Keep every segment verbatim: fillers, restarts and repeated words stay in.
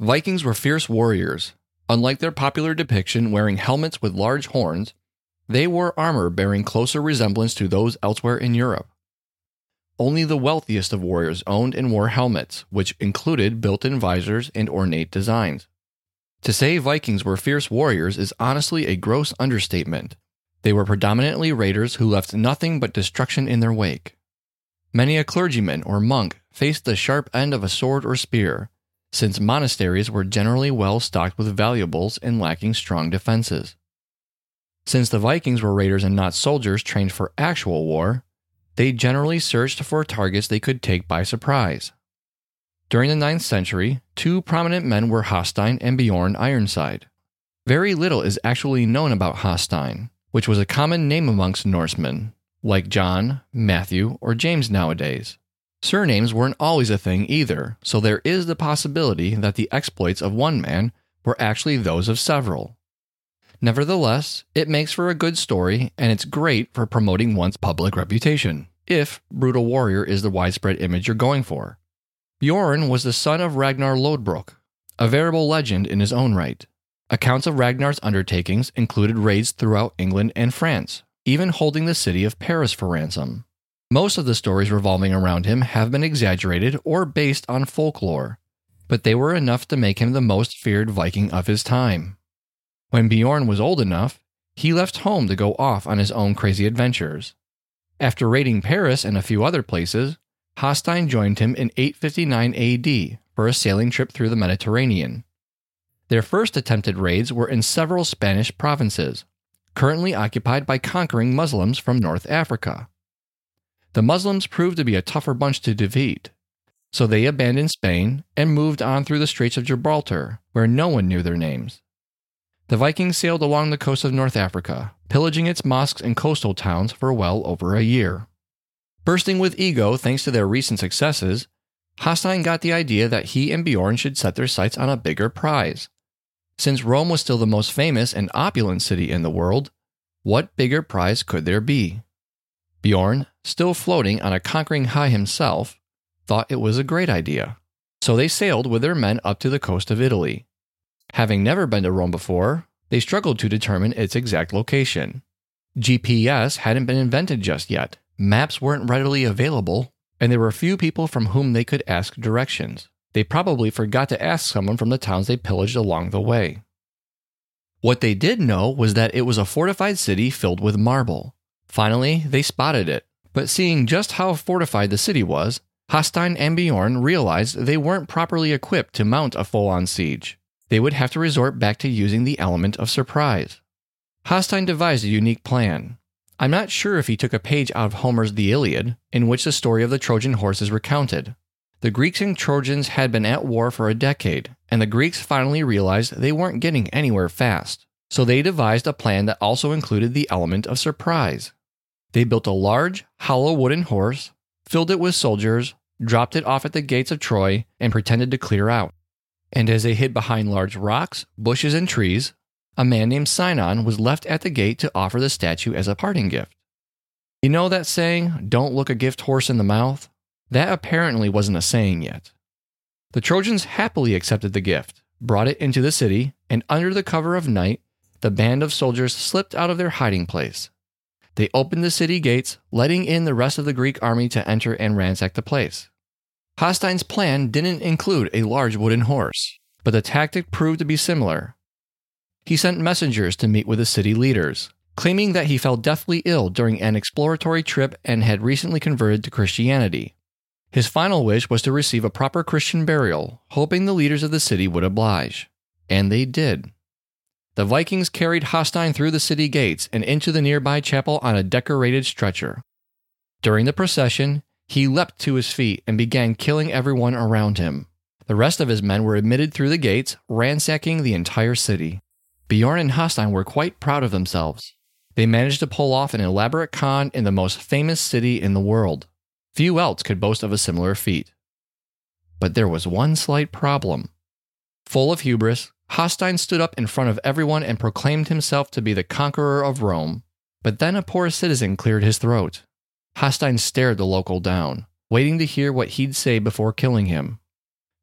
Vikings were fierce warriors. Unlike their popular depiction wearing helmets with large horns, they wore armor bearing closer resemblance to those elsewhere in Europe. Only the wealthiest of warriors owned and wore helmets, which included built-in visors and ornate designs. To say Vikings were fierce warriors is honestly a gross understatement. They were predominantly raiders who left nothing but destruction in their wake. Many a clergyman or monk faced the sharp end of a sword or spear, since monasteries were generally well stocked with valuables and lacking strong defenses. Since the Vikings were raiders and not soldiers trained for actual war, they generally searched for targets they could take by surprise. During the ninth century, two prominent men were Hastein and Bjorn Ironside. Very little is actually known about Hastein, which was a common name amongst Norsemen, like John, Matthew, or James nowadays. Surnames weren't always a thing either, so there is the possibility that the exploits of one man were actually those of several. Nevertheless, it makes for a good story, and it's great for promoting one's public reputation, if brutal warrior is the widespread image you're going for. Bjorn was the son of Ragnar Lodbrok, a veritable legend in his own right. Accounts of Ragnar's undertakings included raids throughout England and France, even holding the city of Paris for ransom. Most of the stories revolving around him have been exaggerated or based on folklore, but they were enough to make him the most feared Viking of his time. When Bjorn was old enough, he left home to go off on his own crazy adventures. After raiding Paris and a few other places, Hastein joined him in eight fifty-nine A D for a sailing trip through the Mediterranean. Their first attempted raids were in several Spanish provinces, currently occupied by conquering Muslims from North Africa. The Muslims proved to be a tougher bunch to defeat, so they abandoned Spain and moved on through the Straits of Gibraltar, where no one knew their names. The Vikings sailed along the coast of North Africa, pillaging its mosques and coastal towns for well over a year. Bursting with ego thanks to their recent successes, Hastein got the idea that he and Bjorn should set their sights on a bigger prize. Since Rome was still the most famous and opulent city in the world, what bigger prize could there be? Bjorn, still floating on a conquering high himself, thought it was a great idea. So they sailed with their men up to the coast of Italy. Having never been to Rome before, they struggled to determine its exact location. G P S hadn't been invented just yet, maps weren't readily available, and there were few people from whom they could ask directions. They probably forgot to ask someone from the towns they pillaged along the way. What they did know was that it was a fortified city filled with marble. Finally, they spotted it, but seeing just how fortified the city was, Hastein and Bjorn realized they weren't properly equipped to mount a full-on siege. They would have to resort back to using the element of surprise. Hastein devised a unique plan. I'm not sure if he took a page out of Homer's The Iliad, in which the story of the Trojan horse is recounted. The Greeks and Trojans had been at war for a decade, and the Greeks finally realized they weren't getting anywhere fast, so they devised a plan that also included the element of surprise. They built a large, hollow wooden horse, filled it with soldiers, dropped it off at the gates of Troy, and pretended to clear out. And as they hid behind large rocks, bushes, and trees, a man named Sinon was left at the gate to offer the statue as a parting gift. You know that saying, don't look a gift horse in the mouth? That apparently wasn't a saying yet. The Trojans happily accepted the gift, brought it into the city, and under the cover of night, the band of soldiers slipped out of their hiding place. They opened the city gates, letting in the rest of the Greek army to enter and ransack the place. Hastein's plan didn't include a large wooden horse, but the tactic proved to be similar. He sent messengers to meet with the city leaders, claiming that he fell deathly ill during an exploratory trip and had recently converted to Christianity. His final wish was to receive a proper Christian burial, hoping the leaders of the city would oblige. And they did. The Vikings carried Hastein through the city gates and into the nearby chapel on a decorated stretcher. During the procession, he leapt to his feet and began killing everyone around him. The rest of his men were admitted through the gates, ransacking the entire city. Bjorn and Hastein were quite proud of themselves. They managed to pull off an elaborate con in the most famous city in the world. Few else could boast of a similar feat. But there was one slight problem. Full of hubris, Hastein stood up in front of everyone and proclaimed himself to be the conqueror of Rome. But then a poor citizen cleared his throat. Hastein stared the local down, waiting to hear what he'd say before killing him.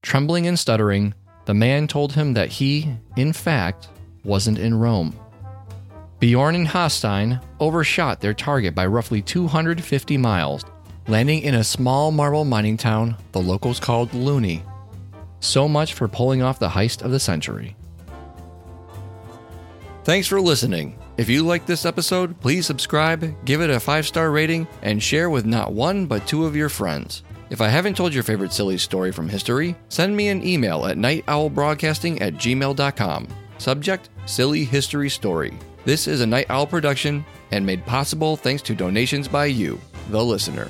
Trembling and stuttering, the man told him that he, in fact, wasn't in Rome. Bjorn and Hastein overshot their target by roughly two hundred fifty miles, landing in a small marble mining town the locals called Luni. So much for pulling off the heist of the century. Thanks for listening. If you liked this episode, please subscribe, give it a five-star rating, and share with not one but two of your friends. If I haven't told your favorite silly story from history, send me an email at nightowlbroadcasting at gmail dot com. Subject, Silly History Story. This is a Night Owl production and made possible thanks to donations by you, the listener.